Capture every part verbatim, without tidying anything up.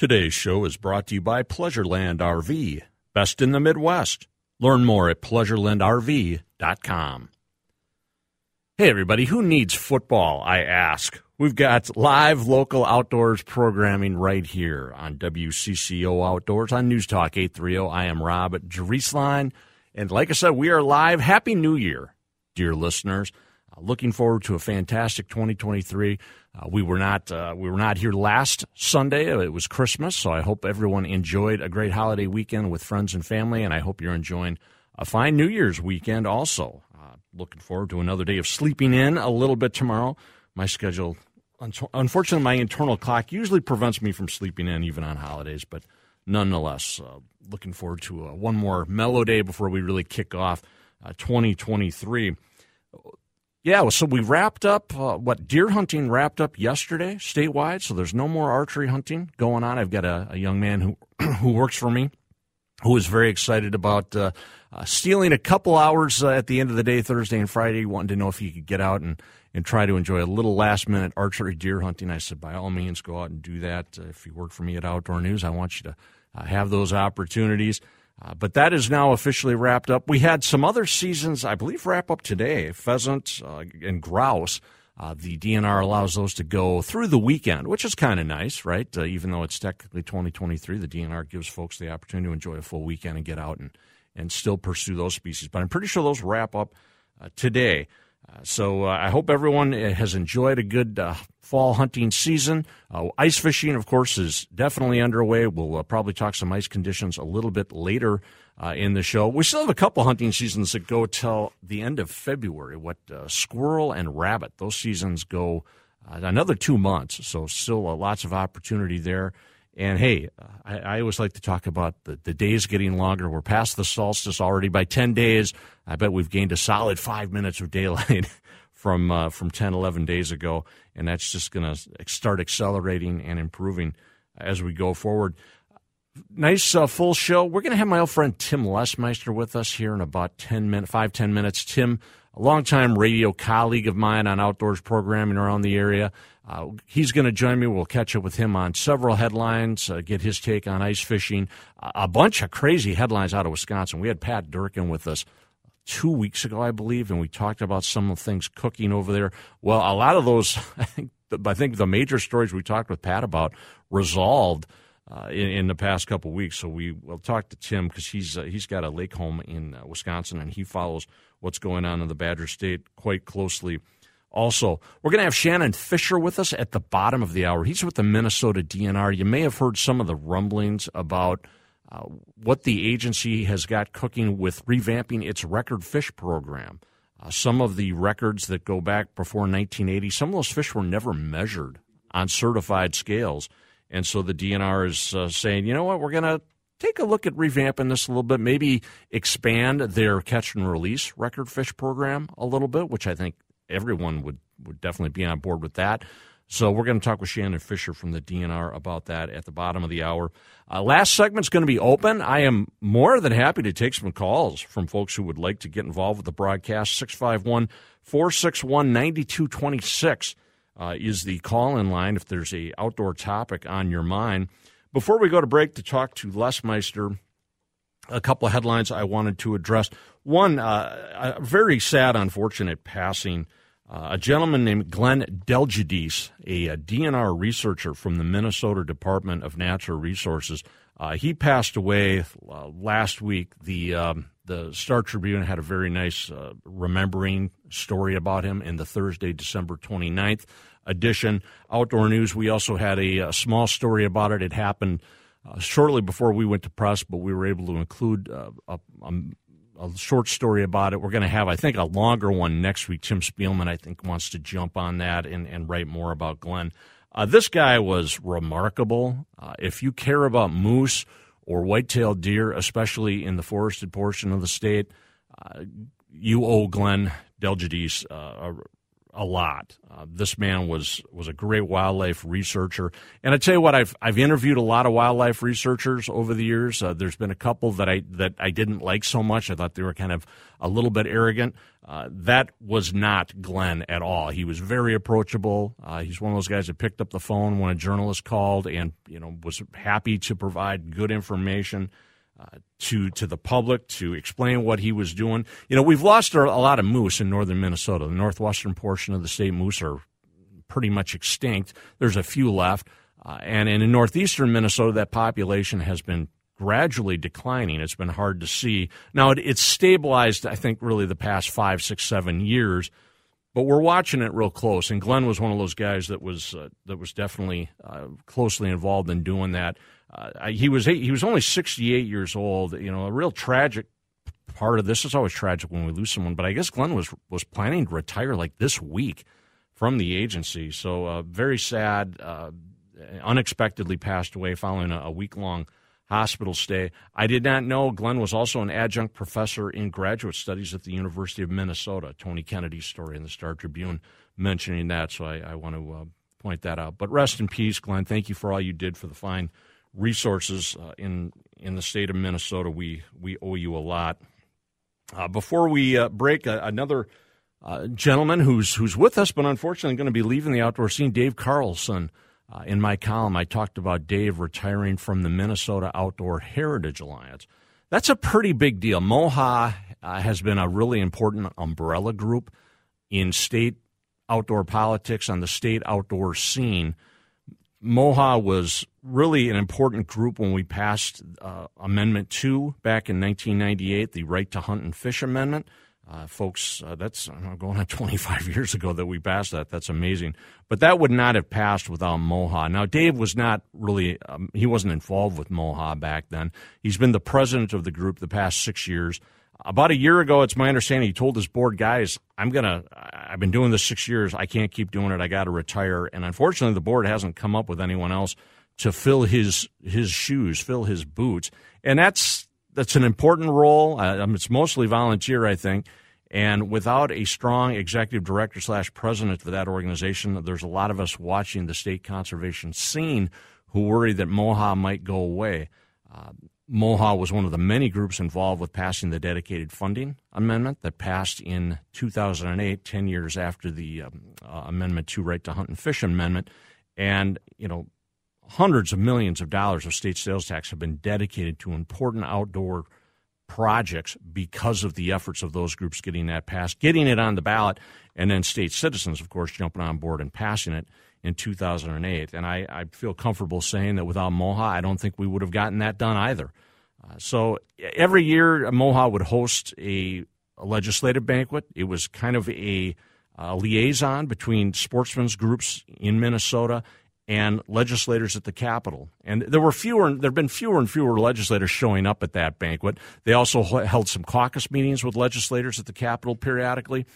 Today's show is brought to you by Pleasureland R V, best in the Midwest. Learn more at Pleasureland R V dot com. Hey, everybody, who needs football, I ask? We've got live local outdoors programming right here on W C C O Outdoors on News Talk eight thirty. I am Rob Drieslein, and like I said, we are live. Happy New Year, dear listeners. Uh, looking forward to a fantastic twenty twenty-three. Uh, we were not uh, we were not here last Sunday. It was Christmas, so I hope everyone enjoyed a great holiday weekend with friends and family, and I hope you're enjoying a fine New Year's weekend also. Uh, looking forward to another day of sleeping in a little bit tomorrow. My schedule, un- unfortunately, my internal clock usually prevents me from sleeping in even on holidays, but nonetheless, uh, looking forward to uh, one more mellow day before we really kick off uh, twenty twenty-three. Yeah, so we wrapped up, uh, what, deer hunting wrapped up yesterday statewide, so there's no more archery hunting going on. I've got a, a young man who who works for me who is very excited about uh, uh, stealing a couple hours uh, at the end of the day, Thursday and Friday, wanting to know if he could get out and, and try to enjoy a little last-minute archery deer hunting. I said, by all means, go out and do that. Uh, if you work for me at Outdoor News, I want you to uh, have those opportunities. Uh, but that is now officially wrapped up. We had some other seasons, I believe, wrap up today, pheasant uh, and grouse. Uh, the D N R allows those to go through the weekend, which is kind of nice, right? Uh, even though it's technically twenty twenty-three, the D N R gives folks the opportunity to enjoy a full weekend and get out and, and still pursue those species. But I'm pretty sure those wrap up uh, today. Uh, so uh, I hope everyone has enjoyed a good uh, fall hunting season. Uh, ice fishing, of course, is definitely underway. We'll uh, probably talk some ice conditions a little bit later uh, in the show. We still have a couple hunting seasons that go till the end of February. What uh, squirrel and rabbit, those seasons go uh, another two months, so still uh, lots of opportunity there. And, hey, I, I always like to talk about the, the days getting longer. We're past the solstice already by ten days. I bet we've gained a solid five minutes of daylight from uh, from ten, eleven days ago, and that's just going to start accelerating and improving as we go forward. Nice uh, full show. We're going to have my old friend Tim Lesmeister with us here in about ten minutes, five, ten minutes. Tim, a longtime radio colleague of mine on outdoors programming around the area. Uh, he's going to join me. We'll catch up with him on several headlines, uh, get his take on ice fishing, a bunch of crazy headlines out of Wisconsin. We had Pat Durkin with us two weeks ago, I believe, and we talked about some of the things cooking over there. Well, a lot of those, I think, I think the major stories we talked with Pat about resolved uh, in, in the past couple of weeks. So we will talk to Tim because he's uh, he's got a lake home in uh, Wisconsin, and he follows what's going on in the Badger State quite closely. Also, we're going to have Shannon Fisher with us at the bottom of the hour. He's with the Minnesota D N R. You may have heard some of the rumblings about uh, what the agency has got cooking with revamping its Record Fish Program. Uh, some of the records that go back before nineteen eighty, some of those fish were never measured on certified scales. And so the D N R is uh, saying, you know what, we're going to take a look at revamping this a little bit, maybe expand their catch and release Record Fish Program a little bit, which I think everyone would, would definitely be on board with that. So we're going to talk with Shannon Fisher from the D N R about that at the bottom of the hour. Uh, last segment's going to be open. I am more than happy to take some calls from folks who would like to get involved with the broadcast. six five one, four six one, nine two two six uh, is the call-in line if there's an outdoor topic on your mind. Before we go to break to talk to Lesmeister, a couple of headlines I wanted to address. One, uh, a very sad, unfortunate passing. Uh, a gentleman named Glenn Delgiudice, a, a D N R researcher from the Minnesota Department of Natural Resources, uh, he passed away uh, last week. The um, the Star Tribune had a very nice uh, remembering story about him in the Thursday, December twenty-ninth edition. Outdoor News, we also had a, a small story about it. It happened uh, shortly before we went to press, but we were able to include uh, a, a A short story about it. We're going to have, I think, a longer one next week. Tim Spielman, I think, wants to jump on that and, and write more about Glenn. Uh, this guy was remarkable. Uh, if you care about moose or white-tailed deer, especially in the forested portion of the state, uh, you owe Glenn Delgiudice uh, a, a lot. Uh, this man was was a great wildlife researcher. And I tell you what, I've I've interviewed a lot of wildlife researchers over the years. Uh, there's been a couple that I that I didn't like so much. I thought they were kind of a little bit arrogant. Uh, that was not Glenn at all. He was very approachable. Uh, he's one of those guys that picked up the phone when a journalist called and, you know, was happy to provide good information Uh, to to the public, to explain what he was doing. You know, we've lost a lot of moose in northern Minnesota. The northwestern portion of the state, moose are pretty much extinct. There's a few left. Uh, and, and in northeastern Minnesota, that population has been gradually declining. It's been hard to see. Now, it, it's stabilized, I think, really the past five, six, seven years. But we're watching it real close. And Glenn was one of those guys that was, uh, that was definitely uh, closely involved in doing that. Uh, he was he was only sixty-eight years old. You know, a real tragic part of this is always tragic when we lose someone. But I guess Glenn was was planning to retire like this week from the agency. So uh, very sad. Uh, unexpectedly passed away following a, a week long hospital stay. I did not know Glenn was also an adjunct professor in graduate studies at the University of Minnesota. Tony Kennedy's story in the Star Tribune mentioning that. So I, I want to uh, point that out. But rest in peace, Glenn. Thank you for all you did for the fine resources uh, in in the state of Minnesota. We we owe you a lot. Uh, before we uh, break, uh, another uh, gentleman who's who's with us, but unfortunately going to be leaving the outdoor scene, Dave Carlson. Uh, in my column, I talked about Dave retiring from the Minnesota Outdoor Heritage Alliance. That's a pretty big deal. MOHA uh, has been a really important umbrella group in state outdoor politics on the state outdoor scene. MOHA was really an important group when we passed uh, Amendment two back in nineteen ninety-eight, the Right to Hunt and Fish Amendment. Uh, folks, uh, that's I don't know, going on twenty-five years ago that we passed that. That's amazing. But that would not have passed without MOHA. Now, Dave was not really um, – he wasn't involved with MOHA back then. He's been the president of the group the past six years. About a year ago, it's my understanding, he told his board, guys, I'm going to, I've been doing this six years. I can't keep doing it. I got to retire. And unfortunately, the board hasn't come up with anyone else to fill his, his shoes, fill his boots. And that's, that's an important role. Uh, it's mostly volunteer, I think. And without a strong executive director slash president for that organization, there's a lot of us watching the state conservation scene who worry that MOHA might go away. Uh, MOHA was one of the many groups involved with passing the Dedicated Funding Amendment that passed in two thousand eight, ten years after the um, uh, Amendment two Right to Hunt and Fish Amendment. And, you know, hundreds of millions of dollars of state sales tax have been dedicated to important outdoor projects because of the efforts of those groups getting that passed, getting it on the ballot, and then state citizens, of course, jumping on board and passing it in two thousand eight. And I, I feel comfortable saying that without MOHA, I don't think we would have gotten that done either. Uh, so every year, MOHA would host a, a legislative banquet. It was kind of a, a liaison between sportsmen's groups in Minnesota and legislators at the Capitol. And there were fewer, there have been fewer and fewer legislators showing up at that banquet. They also held some caucus meetings with legislators at the Capitol periodically.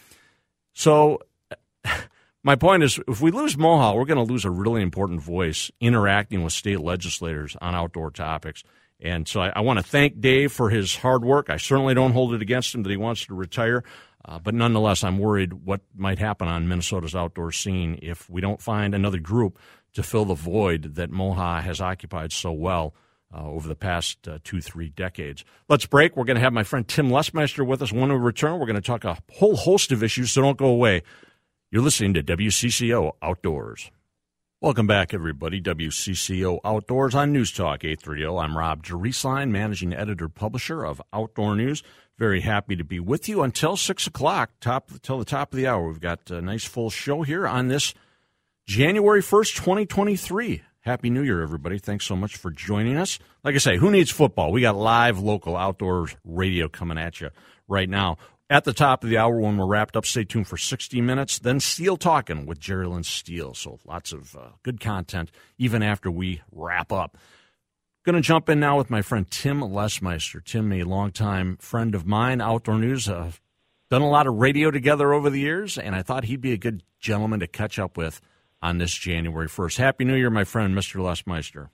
So my point is, if we lose MOHA, we're going to lose a really important voice interacting with state legislators on outdoor topics. And so I, I want to thank Dave for his hard work. I certainly don't hold it against him that he wants to retire. Uh, but nonetheless, I'm worried what might happen on Minnesota's outdoor scene if we don't find another group to fill the void that MOHA has occupied so well uh, over the past uh, two, three decades. Let's break. We're going to have my friend Tim Lesmeister with us. When we return, we're going to talk a whole host of issues, so don't go away. You're listening to W C C O Outdoors. Welcome back, everybody. W C C O Outdoors on News Talk eight thirty. I'm Rob Drieslein, managing editor-publisher of Outdoor News. Very happy to be with you until six o'clock, top, till the top of the hour. We've got a nice full show here on this January first, twenty twenty-three. Happy New Year, everybody. Thanks so much for joining us. Like I say, who needs football? We got live local outdoors radio coming at you right now. At the top of the hour when we're wrapped up, stay tuned for sixty minutes, then Steel Talking with Jerry Lynn Steele. So lots of uh, good content even after we wrap up. Going to jump in now with my friend Tim Lesmeister. Tim, a longtime friend of mine, Outdoor News, uh, done a lot of radio together over the years, and I thought he'd be a good gentleman to catch up with on this January first. Happy New Year, my friend, Mister Lesmeister.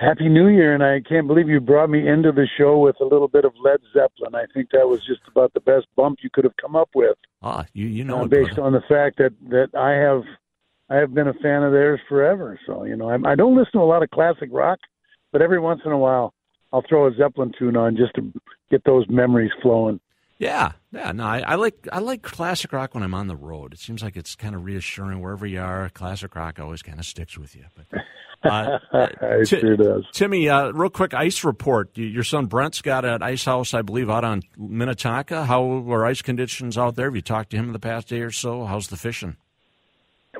Happy New Year, and I can't believe you brought me into the show with a little bit of Led Zeppelin. I think that was just about the best bump you could have come up with. Ah, you, you know, uh, based on the fact that, that I have I have been a fan of theirs forever. So, you know, I'm, I don't listen to a lot of classic rock, but every once in a while I'll throw a Zeppelin tune on just to get those memories flowing. Yeah, yeah. No, I, I like I like classic rock when I'm on the road. It seems like it's kind of reassuring wherever you are. Classic rock always kind of sticks with you. But uh, it t- sure does. Timmy, uh, real quick, ice report. Your son Brent's got an ice house, I believe, out on Minnetonka. How are ice conditions out there? Have you talked to him in the past day or so? How's the fishing?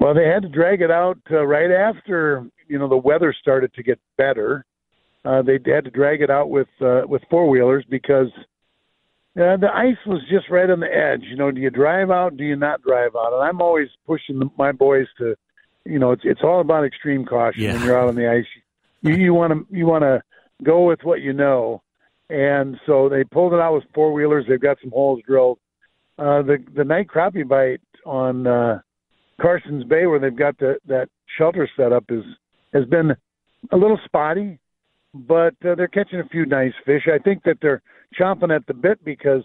Well, they had to drag it out uh, right after you know the weather started to get better. Uh, they had to drag it out with uh, with four wheelers because. Uh, the ice was just right on the edge. You know, do you drive out? Do you not drive out? And I'm always pushing the, my boys to, you know, it's it's all about extreme caution yeah. when you're out on the ice. You you want to you want to go with what you know. And so they pulled it out with four wheelers. They've got some holes drilled. Uh, the the night crappie bite on uh, Carson's Bay, where they've got the, that shelter set up, is has been a little spotty. But uh, they're catching a few nice fish. I think that they're chomping at the bit because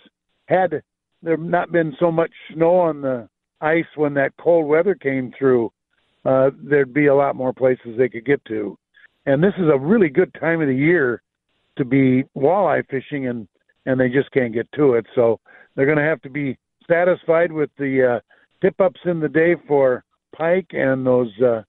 had there not been so much snow on the ice when that cold weather came through, uh, there'd be a lot more places they could get to. And this is a really good time of the year to be walleye fishing, and, and they just can't get to it. So they're going to have to be satisfied with the uh, tip-ups in the day for pike and those uh,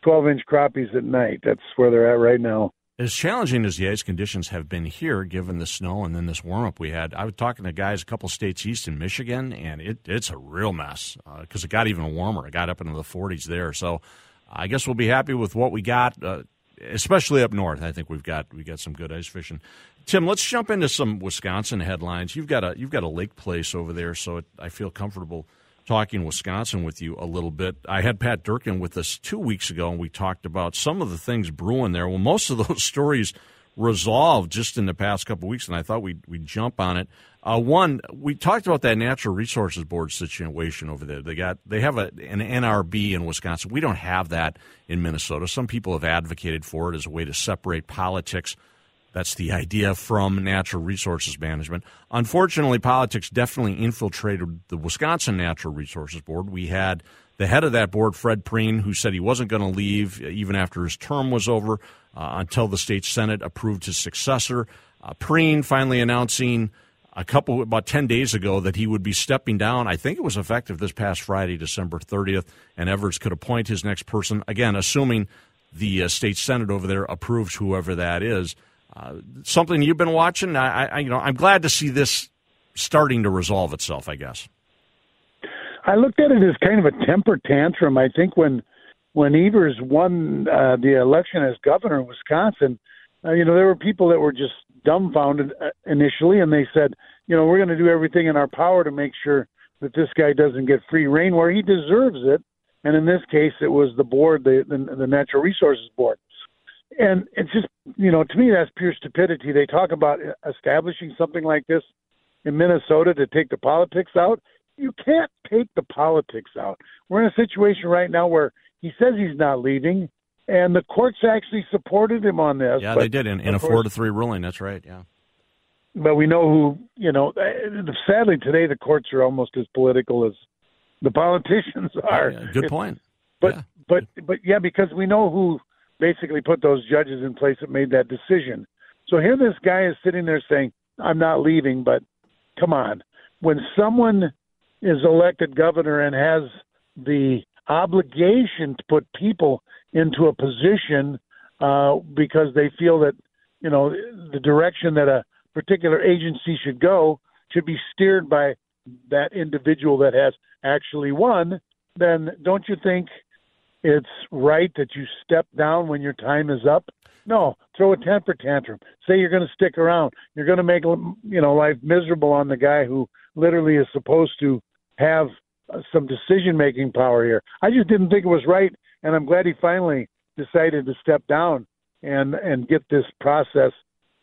twelve-inch crappies at night. That's where they're at right now. As challenging as the ice conditions have been here, given the snow and then this warm-up we had, I was talking to guys a couple states east in Michigan, and it, it's a real mess because uh, it got even warmer. It got up into the forties there. So I guess we'll be happy with what we got, uh, especially up north. I think we've got we got some good ice fishing. Tim, let's jump into some Wisconsin headlines. You've got a you've got a lake place over there, so it, I feel comfortable talking Wisconsin with you a little bit. I had Pat Durkin with us two weeks ago, and we talked about some of the things brewing there. Well, most of those stories resolved just in the past couple of weeks, and I thought we'd, we'd jump on it. Uh, one, we talked about that Natural Resources Board situation over there. They got they have a, an N R B in Wisconsin. We don't have that in Minnesota. Some people have advocated for it as a way to separate politics. That's the idea from natural resources management. Unfortunately, politics definitely infiltrated the Wisconsin Natural Resources Board. We had the head of that board, Fred Prehn, who said he wasn't going to leave even after his term was over uh, until the state Senate approved his successor. Uh, Prehn finally announcing a couple, about ten days ago, that he would be stepping down. I think it was effective this past Friday, December thirtieth, and Evers could appoint his next person, again, assuming the uh, state Senate over there approves whoever that is. Uh, something you've been watching. I, I, you know, I'm glad to see this starting to resolve itself, I guess. I looked at it as kind of a temper tantrum. I think when when Evers won uh, the election as governor in Wisconsin, uh, you know, there were people that were just dumbfounded initially, and they said, you know, we're going to do everything in our power to make sure that this guy doesn't get free rein where he deserves it. And in this case, it was the board, the the, the Natural Resources Board. And it's just, you know, to me, that's pure stupidity. They talk about establishing something like this in Minnesota to take the politics out. You can't take the politics out. We're in a situation right now where he says he's not leaving, and the courts actually supported him on this. Yeah, but, they did in, in a four to three ruling. That's right. Yeah. But we know who, you know, sadly today the courts are almost as political as the politicians are. Yeah, good point. But, yeah. but, but yeah, because we know who basically put those judges in place that made that decision. So here this guy is sitting there saying, I'm not leaving, but come on. When someone is elected governor and has the obligation to put people into a position uh, because they feel that, you know, the direction that a particular agency should go should be steered by that individual that has actually won, then don't you think it's right that you step down when your time is up? No, throw a temper tantrum. Say you're going to stick around. You're going to make, you know, life miserable on the guy who literally is supposed to have some decision-making power here. I just didn't think it was right, and I'm glad he finally decided to step down and, and get this process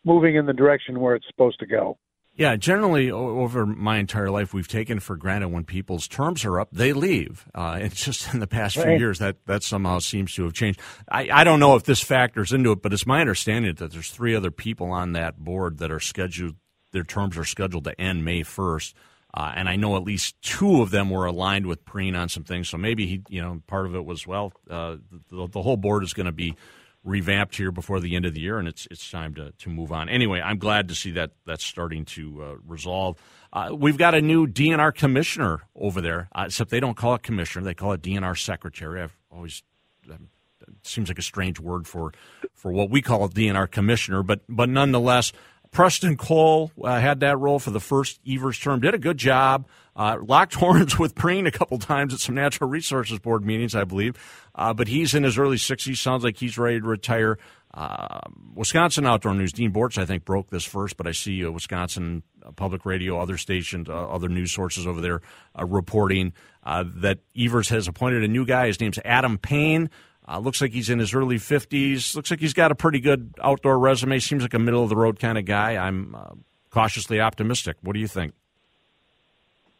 moving in the direction where it's supposed to go. Yeah, generally over my entire life, we've taken for granted when people's terms are up, they leave. Uh, and just in the past right. few years, that, that somehow seems to have changed. I, I don't know if this factors into it, but it's my understanding that there's three other people on that board that are scheduled, their terms are scheduled to end May first. Uh, and I know at least two of them were aligned with Prehn on some things. So maybe, he, you know, part of it was, well, uh, the, the whole board is going to be revamped here before the end of the year, and it's it's time to, to move on. Anyway, I'm glad to see that that's starting to uh, resolve. Uh, we've got a new D N R commissioner over there, uh, except they don't call it commissioner. They call it D N R secretary. I've always um, it seems like a strange word for, for what we call a D N R commissioner, but, but nonetheless, Preston Cole uh, had that role for the first Evers term, did a good job, uh, locked horns with Prehn a couple times at some Natural Resources Board meetings, I believe. Uh, but he's in his early sixties, sounds like he's ready to retire. Uh, Wisconsin Outdoor News, Dean Bortz, I think, broke this first, but I see uh, Wisconsin Public Radio, other stations, uh, other news sources over there uh, reporting uh, that Evers has appointed a new guy. His name's Adam Payne. Uh, looks like he's in his early fifties. Looks like he's got a pretty good outdoor resume. Seems like a middle-of-the-road kind of guy. I'm uh, cautiously optimistic. What do you think?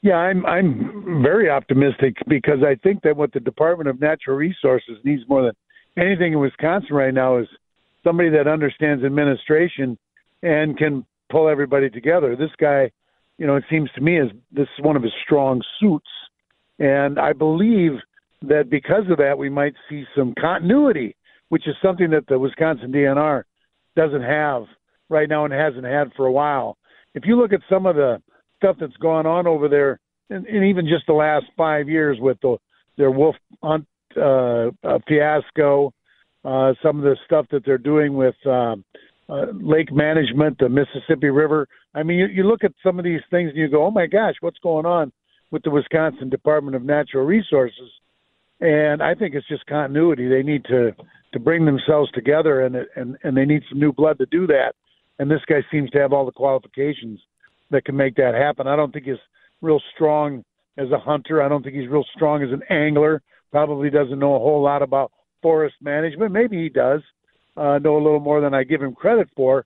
Yeah, I'm I'm very optimistic because I think that what the Department of Natural Resources needs more than anything in Wisconsin right now is somebody that understands administration and can pull everybody together. This guy, you know, it seems to me is this is one of his strong suits, and I believe – that because of that, we might see some continuity, which is something that the Wisconsin D N R doesn't have right now and hasn't had for a while. If you look at some of the stuff that's gone on over there, and, and even just the last five years with the, their wolf hunt uh, uh, fiasco, uh, some of the stuff that they're doing with um, uh, lake management, the Mississippi River. I mean, you, you look at some of these things and you go, oh, my gosh, what's going on with the Wisconsin Department of Natural Resources? And I think it's just continuity. They need to, to bring themselves together, and, and and they need some new blood to do that. And this guy seems to have all the qualifications that can make that happen. I don't think he's real strong as a hunter. I don't think he's real strong as an angler. Probably doesn't know a whole lot about forest management. Maybe he does uh, know a little more than I give him credit for.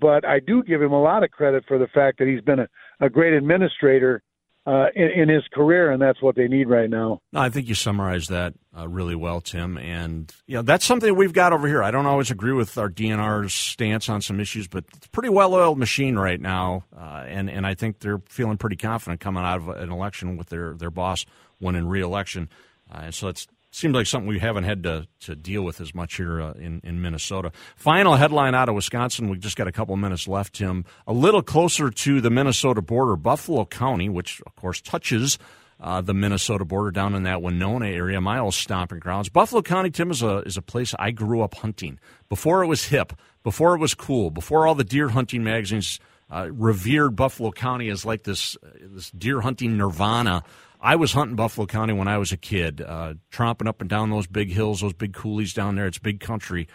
But I do give him a lot of credit for the fact that he's been a, a great administrator Uh, in, in his career, and that's what they need right now. No, I think you summarized that uh, really well, Tim. And you know, that's something we've got over here. I don't always agree with our D N R's stance on some issues, but it's a pretty well-oiled machine right now, uh, and, and I think they're feeling pretty confident coming out of an election with their, their boss winning re-election. Uh, and so it's seems like something we haven't had to, to deal with as much here uh, in, in Minnesota. Final headline out of Wisconsin. We've just got a couple minutes left, Tim. A little closer to the Minnesota border, Buffalo County, which, of course, touches uh, the Minnesota border down in that Winona area, my old stomping grounds. Buffalo County, Tim, is a, is a place I grew up hunting. Before it was hip, before it was cool, before all the deer hunting magazines uh, revered Buffalo County as like this, this deer hunting nirvana. I was hunting Buffalo County when I was a kid, uh, tromping up and down those big hills, those big coulees down there. It's big country.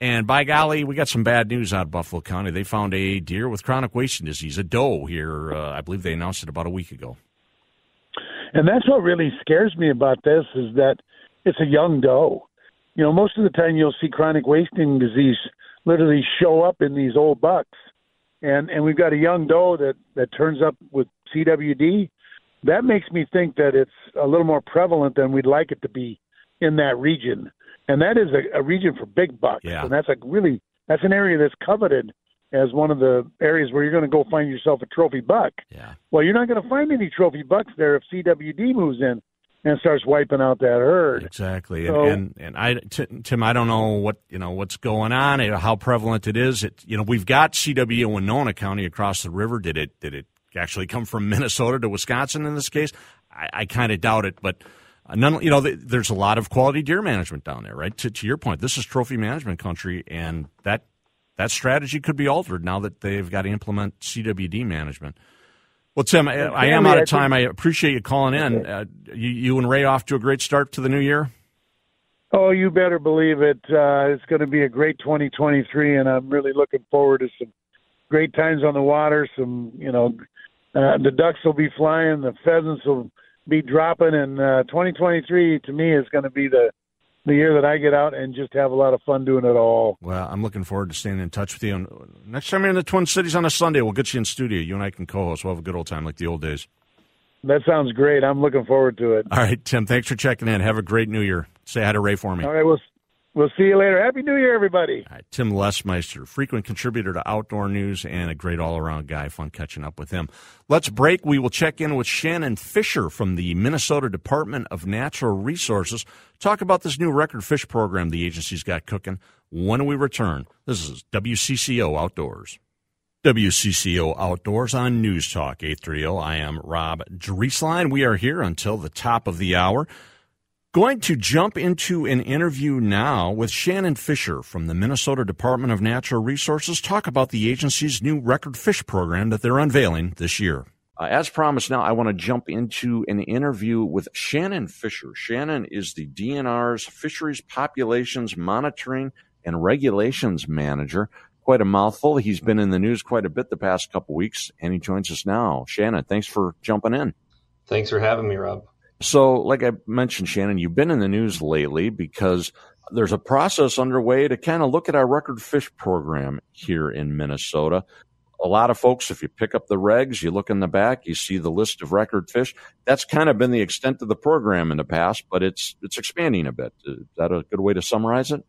And by golly, we got some bad news out of Buffalo County. They found a deer with chronic wasting disease, a doe here. Uh, I believe they announced it about a week ago. And that's what really scares me about this is that it's a young doe. You know, most of the time you'll see chronic wasting disease literally show up in these old bucks. And and we've got a young doe that, that turns up with C W D. That makes me think that it's a little more prevalent than we'd like it to be in that region. And that is a, a region for big bucks. Yeah. And that's a really that's an area that's coveted as one of the areas where you're going to go find yourself a trophy buck. Yeah. Well, you're not going to find any trophy bucks there if C W D moves in and starts wiping out that herd. Exactly. So, and, and and I t- Tim, I don't know what, you know, what's going on, how prevalent it is. It, you know, we've got C W D in Winona County across the river. Did it did it actually come from Minnesota to Wisconsin in this case? I, I kind of doubt it, but none, you know, th- there's a lot of quality deer management down there, right? To, to your point, this is trophy management country, and that that strategy could be altered now that they've got to implement C W D management. Well, Tim, I, I am out of time. I appreciate you calling in. Uh, you, you and Ray off to a great start to the new year? Oh, you better believe it. Uh, it's going to be a great twenty twenty-three, and I'm really looking forward to some great times on the water. Some, you know, uh, the ducks will be flying, the pheasants will be dropping, and uh, twenty twenty-three to me is going to be the the year that I get out and just have a lot of fun doing it all. Well, I'm looking forward to staying in touch with you. And next time you're in the Twin Cities on a Sunday, we'll get you in studio. You and I can co-host. We'll have a good old time like the old days. That sounds great. I'm looking forward to it. All right, Tim, thanks for checking in. Have a great New Year. Say hi to Ray for me. All right, we'll, we'll see you later. Happy New Year, everybody. All right, Tim Lesmeister, frequent contributor to Outdoor News and a great all-around guy. Fun catching up with him. Let's break. We will check in with Shannon Fisher from the Minnesota Department of Natural Resources. Talk about this new Record Fish program the agency's got cooking. When we return, this is W C C O Outdoors. W C C O Outdoors on News Talk eight thirty. I am Rob Drieslein. We are here until the top of the hour. Going to jump into an interview now with Shannon Fisher from the Minnesota Department of Natural Resources. Talk about the agency's new Record Fish program that they're unveiling this year. Uh, as promised, now I want to jump into an interview with Shannon Fisher. Shannon is the D N R's Fisheries Populations Monitoring and Regulations Manager. Quite a mouthful. He's been in the news quite a bit the past couple weeks, and he joins us now. Shannon, thanks for jumping in. Thanks for having me, Rob. So, like I mentioned, Shannon, you've been in the news lately because there's a process underway to kind of look at our Record Fish program here in Minnesota. A lot of folks, if you pick up the regs, you look in the back, you see the list of record fish. That's kind of been the extent of the program in the past, but it's it's expanding a bit. Is that a good way to summarize it?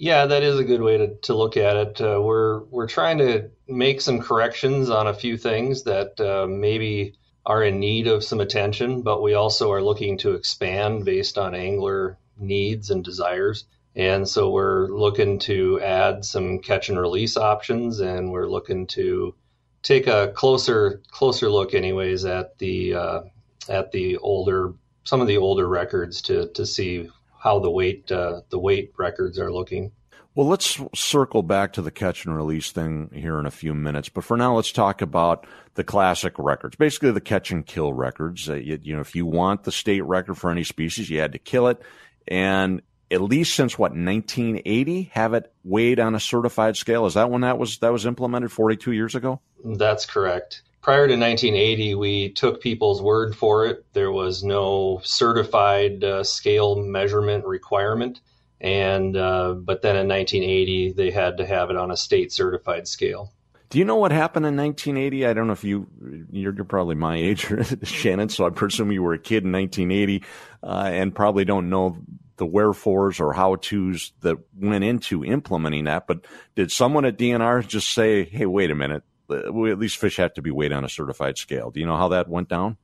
Yeah, that is a good way to, to look at it. Uh, we're we're trying to make some corrections on a few things that uh, maybe are in need of some attention, but we also are looking to expand based on angler needs and desires. And so we're looking to add some catch and release options, and we're looking to take a closer closer look, anyways, at the uh, at the older some of the older records to to see how the weight uh, the weight records are looking. Well, let's circle back to the catch and release thing here in a few minutes. But for now, let's talk about the classic records, basically the catch and kill records. Uh, you, you know, if you want the state record for any species, you had to kill it. And at least since, what, nineteen eighty, have it weighed on a certified scale? Is that when that was that was implemented forty-two years ago? That's correct. Prior to nineteen eighty, we took people's word for it. There was no certified uh, scale measurement requirement. And uh, but then in nineteen eighty, they had to have it on a state certified scale. Do you know what happened in nineteen eighty? I don't know if you, you're, you're probably my age, Shannon, so I presume you were a kid in nineteen eighty uh, and probably don't know the wherefores or how-tos that went into implementing that. But did someone at D N R just say, hey, wait a minute, we, at least fish have to be weighed on a certified scale? Do you know how that went down?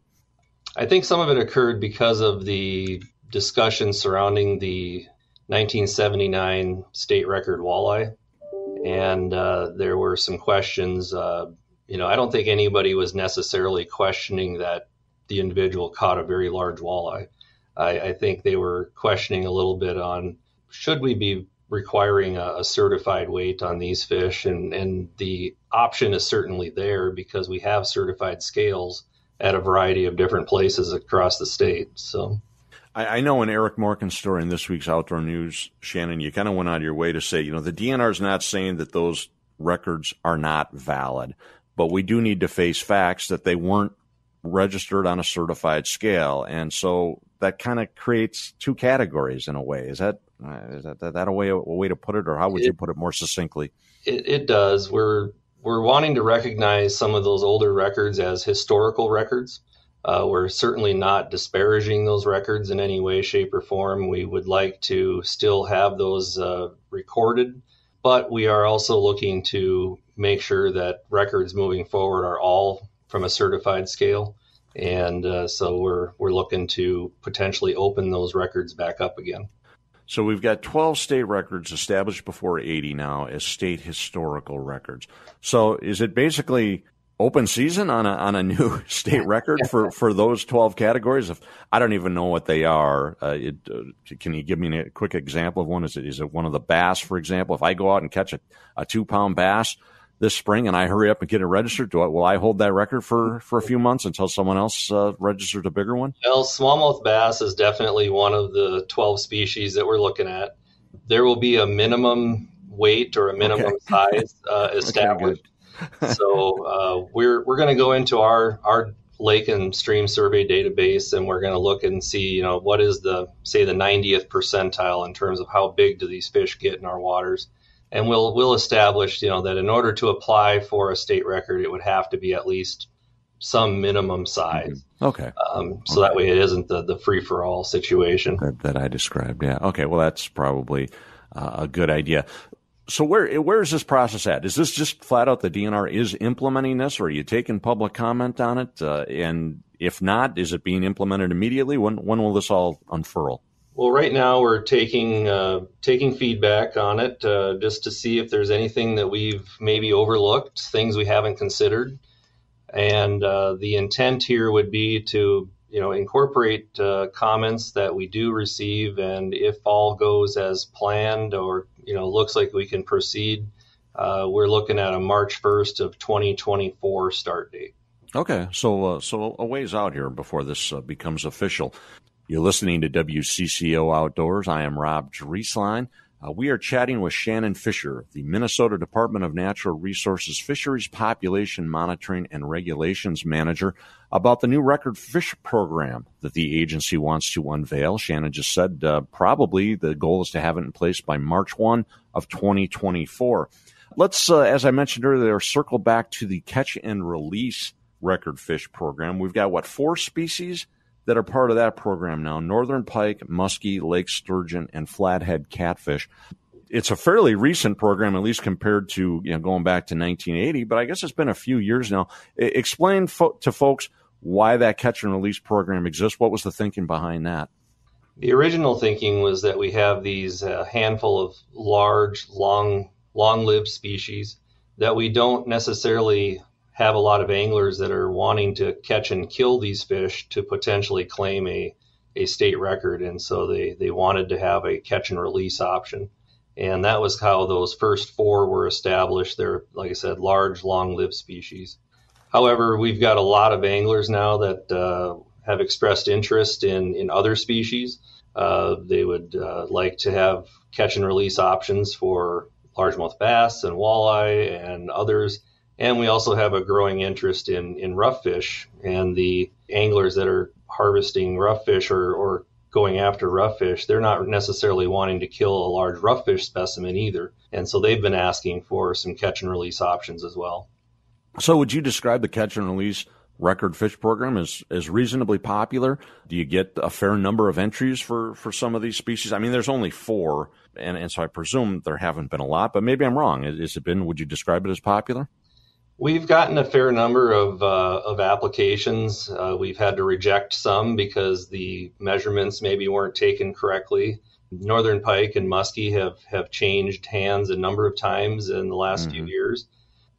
I think some of it occurred because of the discussion surrounding the nineteen seventy-nine state record walleye. And uh, there were some questions. Uh, you know, I don't think anybody was necessarily questioning that the individual caught a very large walleye. I, I think they were questioning a little bit on, should we be requiring a, a certified weight on these fish? And, and the option is certainly there because we have certified scales at a variety of different places across the state. So I, I know in Eric Morkin's story in this week's Outdoor News, Shannon, you kind of went out of your way to say, you know, the D N R is not saying that those records are not valid, but we do need to face facts that they weren't registered on a certified scale. And so that kind of creates two categories in a way. Is that is that, that a way a way to put it, or how would it, you put it more succinctly? It, it does. We're we're wanting to recognize some of those older records as historical records. Uh, we're certainly not disparaging those records in any way, shape, or form. We would like to still have those uh, recorded, but we are also looking to make sure that records moving forward are all from a certified scale. And uh, so we're we're looking to potentially open those records back up again. So we've got twelve state records established before eighty now as state historical records. So is it basically open season on a on a new state record for, for those twelve categories? If I don't even know what they are, uh, it, uh, can you give me a quick example of one? Is it is it one of the bass, for example? If I go out and catch a, a two pound bass this spring and I hurry up and get it registered, do I, will I hold that record for, for a few months until someone else uh, registers a bigger one? Well, smallmouth bass is definitely one of the twelve species that we're looking at. There will be a minimum weight or a minimum okay. size uh, established. Okay, so uh, we're we're going to go into our, our lake and stream survey database, and we're going to look and see, you know, what is the, say, the ninetieth percentile in terms of how big do these fish get in our waters. And we'll we'll establish, you know, that in order to apply for a state record, it would have to be at least some minimum size. Okay. Um, so okay. that way it isn't the, the free-for-all situation that, that I described. Yeah. Okay. Well, that's probably uh, a good idea. So where where is this process at? Is this just flat out the D N R is implementing this, or are you taking public comment on it? Uh, and if not, is it being implemented immediately? When when will this all unfurl? Well, right now we're taking uh, taking feedback on it uh, just to see if there's anything that we've maybe overlooked, things we haven't considered. And uh, the intent here would be to, you know, incorporate uh, comments that we do receive, and if all goes as planned, or, you know, looks like we can proceed, uh, we're looking at a March first of twenty twenty-four start date. Okay, so uh, so a ways out here before this uh, becomes official. You're listening to W C C O Outdoors. I am Rob Drieslein. Uh, we are chatting with Shannon Fisher, the Minnesota Department of Natural Resources Fisheries Population Monitoring and Regulations Manager, about the new Record Fish Program that the agency wants to unveil. Shannon just said uh, probably the goal is to have it in place by March first of twenty twenty-four. Let's, uh, as I mentioned earlier, circle back to the Catch and Release Record Fish Program. We've got, what, four species that are part of that program now: northern pike, muskie, lake sturgeon, and flathead catfish. It's a fairly recent program, at least compared to, you know, going back to nineteen eighty, but I guess it's been a few years now. I- explain fo- to folks why that catch and release program exists. What was the thinking behind that? The original thinking was that we have these uh, handful of large, long, long-lived species that we don't necessarily have a lot of anglers that are wanting to catch and kill these fish to potentially claim a, a state record. And so they, they wanted to have a catch and release option. And that was how those first four were established. They're, like I said, large, long-lived species. However, we've got a lot of anglers now that uh, have expressed interest in, in other species. Uh, they would uh, like to have catch and release options for largemouth bass and walleye and others. And we also have a growing interest in, in rough fish, and the anglers that are harvesting rough fish or, or going after rough fish, they're not necessarily wanting to kill a large rough fish specimen either. And so they've been asking for some catch and release options as well. So would you describe the catch and release record fish program as, as reasonably popular? Do you get a fair number of entries for, for some of these species? I mean, there's only four, and, and so I presume there haven't been a lot, but maybe I'm wrong. Has it been, would you describe it as popular? We've gotten a fair number of uh, of applications. Uh, we've had to reject some because the measurements maybe weren't taken correctly. Northern pike and muskie have, have changed hands a number of times in the last mm-hmm. few years.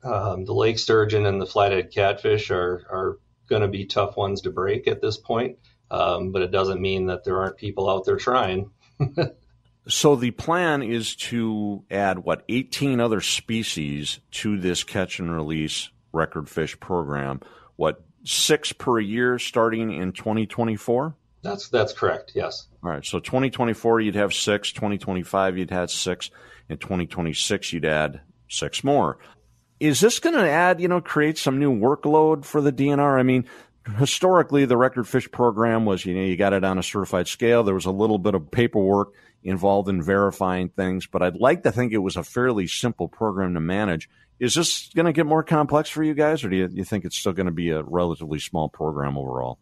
Um, the lake sturgeon and the flathead catfish are, are going to be tough ones to break at this point, um, but it doesn't mean that there aren't people out there trying. So the plan is to add, what, eighteen other species to this catch and release record fish program, what, six per year starting in twenty twenty-four? That's that's correct, yes. All right, so twenty twenty-four you'd have six, twenty twenty-five you'd have six, and twenty twenty-six you'd add six more. Is this going to add, you know, create some new workload for the D N R? I mean, historically, the record fish program was, you know, you got it on a certified scale. There was a little bit of paperwork involved in verifying things, but I'd like to think it was a fairly simple program to manage. Is this going to get more complex for you guys, or do you, you think it's still going to be a relatively small program overall?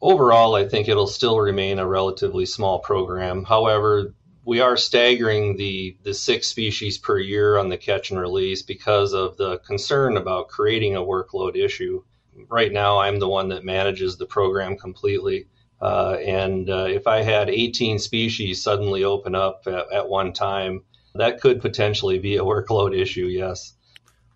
Overall, I think it'll still remain a relatively small program. However, we are staggering the, the six species per year on the catch and release because of the concern about creating a workload issue. Right now, I'm the one that manages the program completely. Uh, and uh, if I had eighteen species suddenly open up at, at one time, that could potentially be a workload issue, yes.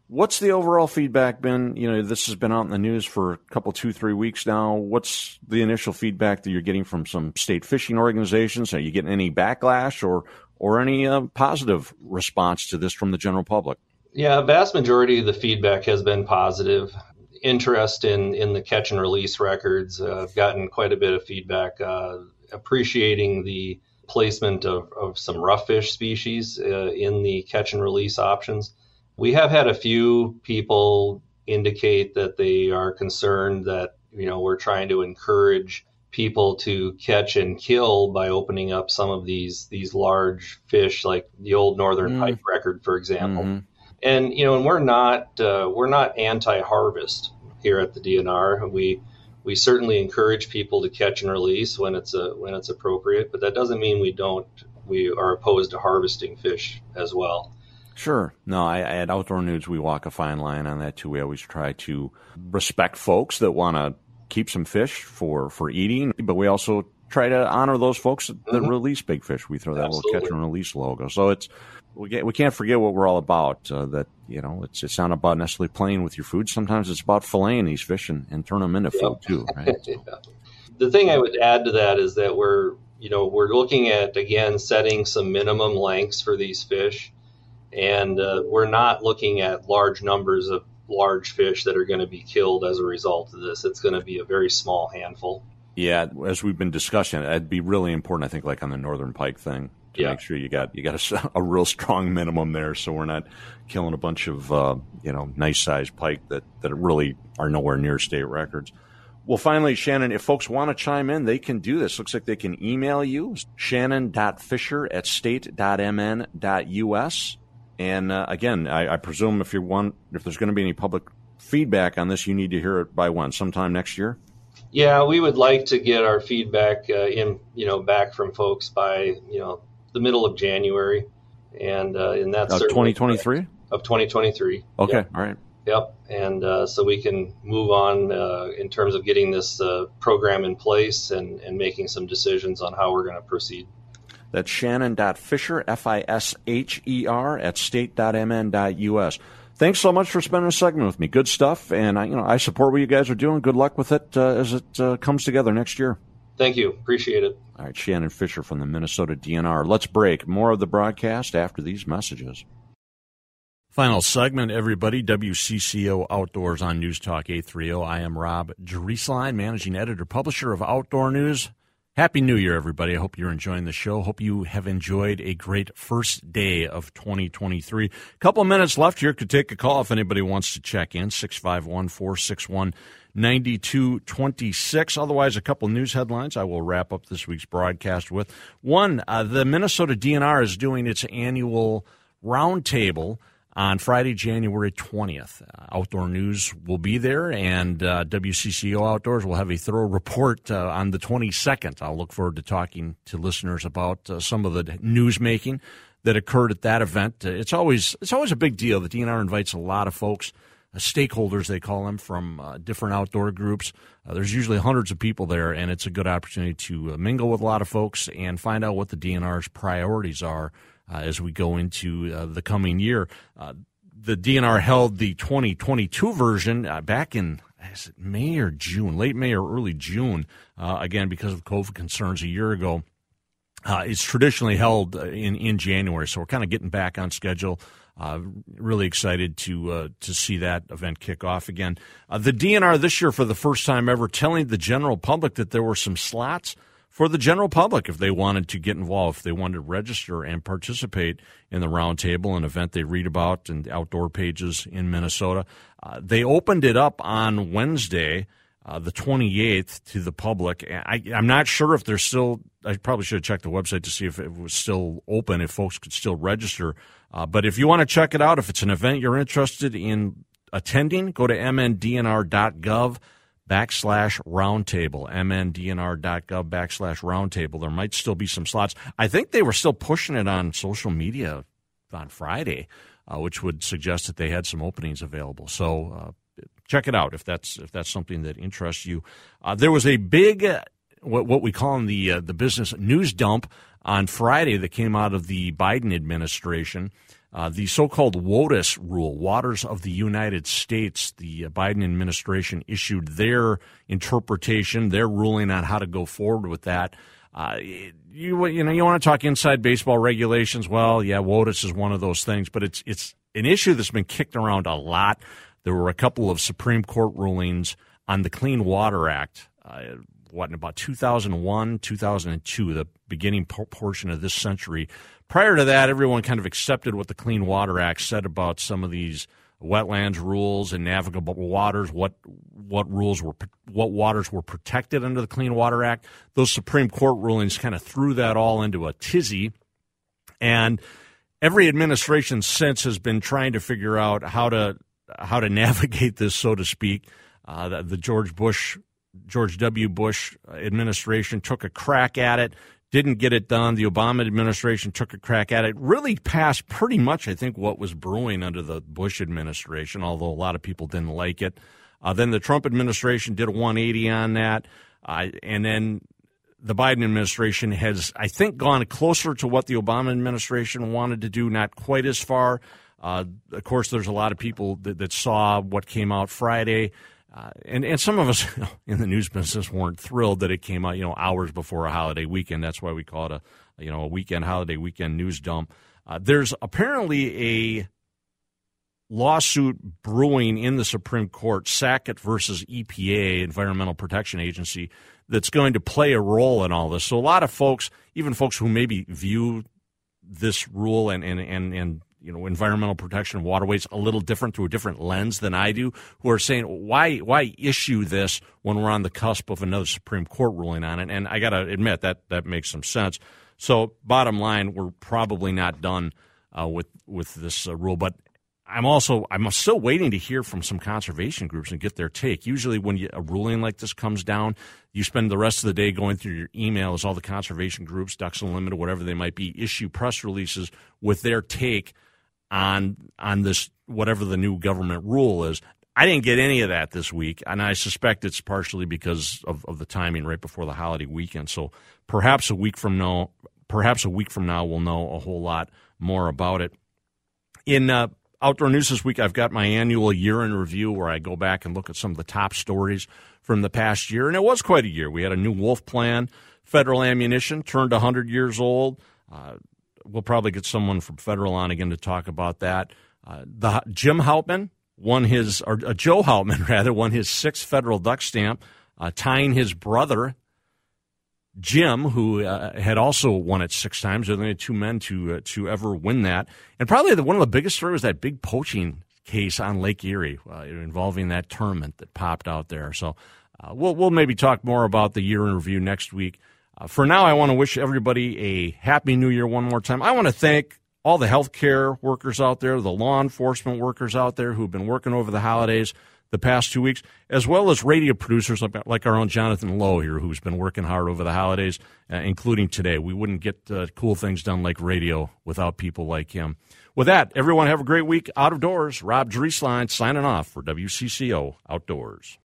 What's the overall feedback been? You know, this has been out in the news for a couple, two, three weeks now. What's the initial feedback that you're getting from some state fishing organizations? Are you getting any backlash or, or any uh, positive response to this from the general public? Yeah, a vast majority of the feedback has been positive. Interest in, in the catch and release records. Uh, I've gotten quite a bit of feedback uh, appreciating the placement of, of some rough fish species uh, in the catch and release options. We have had a few people indicate that they are concerned that you know, we're trying to encourage people to catch and kill by opening up some of these these large fish, like the old northern mm. pike record, for example. Mm-hmm. And, you know, and we're not uh, we're not anti-harvest here at the D N R. We we certainly encourage people to catch and release when it's a when it's appropriate, but that doesn't mean we don't we are opposed to harvesting fish as well. Sure. No, I, at Outdoor News, we walk a fine line on that too. We always try to respect folks that want to keep some fish for, for eating, but we also try to honor those folks that mm-hmm. release big fish. We throw that Absolutely. little catch and release logo. So it's we get, we can't forget what we're all about. Uh, that you know, it's it's not about necessarily playing with your food. Sometimes it's about filleting these fish and, and turn them into yeah. food too. Right? So. yeah. The thing I would add to that is that we're you know we're looking at again setting some minimum lengths for these fish, and uh, we're not looking at large numbers of large fish that are going to be killed as a result of this. It's going to be a very small handful. Yeah, as we've been discussing, it'd be really important, I think, like on the northern pike thing, to yeah. make sure you got you got a, a real strong minimum there, so we're not killing a bunch of uh, you know nice sized pike that that really are nowhere near state records. Well, finally, Shannon, if folks want to chime in, they can do this. Looks like they can email you, shannon dot fisher at state dot m n dot u s. And uh, again, I, I presume if you want, if there's going to be any public feedback on this, you need to hear it by when? Sometime next year? Yeah, we would like to get our feedback uh, in, you know, back from folks by, you know, the middle of January, and uh, and that's twenty twenty-three of twenty twenty-three. Okay, yep. All right. Yep, and uh, so we can move on uh, in terms of getting this uh, program in place and and making some decisions on how we're going to proceed. That's shannon dot fisher, F I S H E R, at state dot m n dot u s. Thanks so much for spending a segment with me. Good stuff, and I, you know, I support what you guys are doing. Good luck with it uh, as it uh, comes together next year. Thank you. Appreciate it. All right, Shannon Fisher from the Minnesota D N R. Let's break. More of the broadcast after these messages. Final segment, everybody. W C C O Outdoors on News Talk eight thirty. I am Rob Drieslein, managing editor, publisher of Outdoor News. Happy New Year, everybody. I hope you're enjoying the show. Hope you have enjoyed a great first day of twenty twenty-three. A couple minutes left here. Could take a call if anybody wants to check in, six five one, four six one, nine two two six. Otherwise, a couple news headlines I will wrap up this week's broadcast with. One, uh, the Minnesota D N R is doing its annual roundtable on Friday, January twentieth. Uh, Outdoor News will be there, and uh, W C C O Outdoors will have a thorough report uh, on the twenty-second. I'll look forward to talking to listeners about uh, some of the news-making that occurred at that event. Uh, it's always it's always a big deal. The D N R invites a lot of folks, uh, stakeholders they call them, from uh, different outdoor groups. Uh, there's usually hundreds of people there, and it's a good opportunity to uh, mingle with a lot of folks and find out what the D N R's priorities are Uh, as we go into uh, the coming year. Uh, the D N R held the twenty twenty-two version uh, back in is it May or June, late May or early June, uh, again, because of COVID concerns a year ago. Uh, it's traditionally held in, in January, so we're kind of getting back on schedule. Uh, really excited to uh, to see that event kick off again. Uh, the D N R this year, for the first time ever, telling the general public that there were some slots for the general public if they wanted to get involved, if they wanted to register and participate in the roundtable, an event they read about in the outdoor pages in Minnesota. Uh, they opened it up on Wednesday, uh, the twenty-eighth, to the public. I, I'm not sure if they're still – I probably should have checked the website to see if it was still open, if folks could still register. Uh, but if you want to check it out, if it's an event you're interested in attending, go to m n d n r dot gov. Backslash roundtable, m n d n r dot gov backslash roundtable. There might still be some slots. I think they were still pushing it on social media on Friday, uh, which would suggest that they had some openings available. So uh, check it out if that's if that's something that interests you. Uh, there was a big, uh, what, what we call in the, uh, the business, news dump on Friday that came out of the Biden administration. Uh, the so-called WOTUS rule, Waters of the United States, the Biden administration issued their interpretation, their ruling on how to go forward with that. Uh, you, you know, you want to talk inside baseball regulations? Well, yeah, WOTUS is one of those things, but it's it's an issue that's been kicked around a lot. There were a couple of Supreme Court rulings on the Clean Water Act, uh, what, in about two thousand one, two thousand two, the beginning po- portion of this century. Prior to that, everyone kind of accepted what the Clean Water Act said about some of these wetlands rules and navigable waters, what what rules were what waters were protected under the Clean Water Act. Those Supreme Court rulings kind of threw that all into a tizzy, and every administration since has been trying to figure out how to how to navigate this, so to speak. Uh, the, the George Bush George W. Bush administration took a crack at it. Didn't get it done. The Obama administration took a crack at it. Really passed pretty much, I think, what was brewing under the Bush administration, although a lot of people didn't like it. Uh, then the Trump administration did a one eighty on that. Uh, and then the Biden administration has, I think, gone closer to what the Obama administration wanted to do, not quite as far. Uh, of course, there's a lot of people that, that saw what came out Friday. Uh, and, and some of us in the news business weren't thrilled that it came out, you know, hours before a holiday weekend. That's why we call it a, you know, a weekend holiday weekend news dump. Uh, there's apparently a lawsuit brewing in the Supreme Court, Sackett versus E P A, Environmental Protection Agency, that's going to play a role in all this. So a lot of folks, even folks who maybe view this rule and and and, and you know, environmental protection of waterways a little different through a different lens than I do, who are saying, why why issue this when we're on the cusp of another Supreme Court ruling on it? And I got to admit, that that makes some sense. So bottom line, we're probably not done uh, with, with this uh, rule. But I'm also I'm still waiting to hear from some conservation groups and get their take. Usually when you, a ruling like this comes down, you spend the rest of the day going through your emails, all the conservation groups, Ducks Unlimited, whatever they might be, issue press releases with their take on on this, whatever the new government rule is. I didn't get any of that this week, and I suspect it's partially because of, of the timing right before the holiday weekend. So perhaps a week from now, perhaps a week from now, we'll know a whole lot more about it. In uh, Outdoor News this week, I've got my annual year in review where I go back and look at some of the top stories from the past year, and it was quite a year. We had a new wolf plan, federal ammunition turned one hundred years old. Uh, We'll probably get someone from Federal on again to talk about that. Uh, the Jim Hauptman won his, or uh, Joe Hauptman rather, won his sixth federal duck stamp, uh, tying his brother Jim, who uh, had also won it six times. There are only two men to uh, to ever win that. And probably the, one of the biggest stories was that big poaching case on Lake Erie uh, involving that tournament that popped out there. So uh, we'll we'll maybe talk more about the year in review next week. Uh, for now, I want to wish everybody a happy new year one more time. I want to thank all the healthcare workers out there, the law enforcement workers out there who've been working over the holidays the past two weeks, as well as radio producers like, like our own Jonathan Lowe here, who's been working hard over the holidays, uh, including today. We wouldn't get uh, cool things done like radio without people like him. With that, everyone have a great week out of doors. Rob Drieslein signing off for W C C O Outdoors.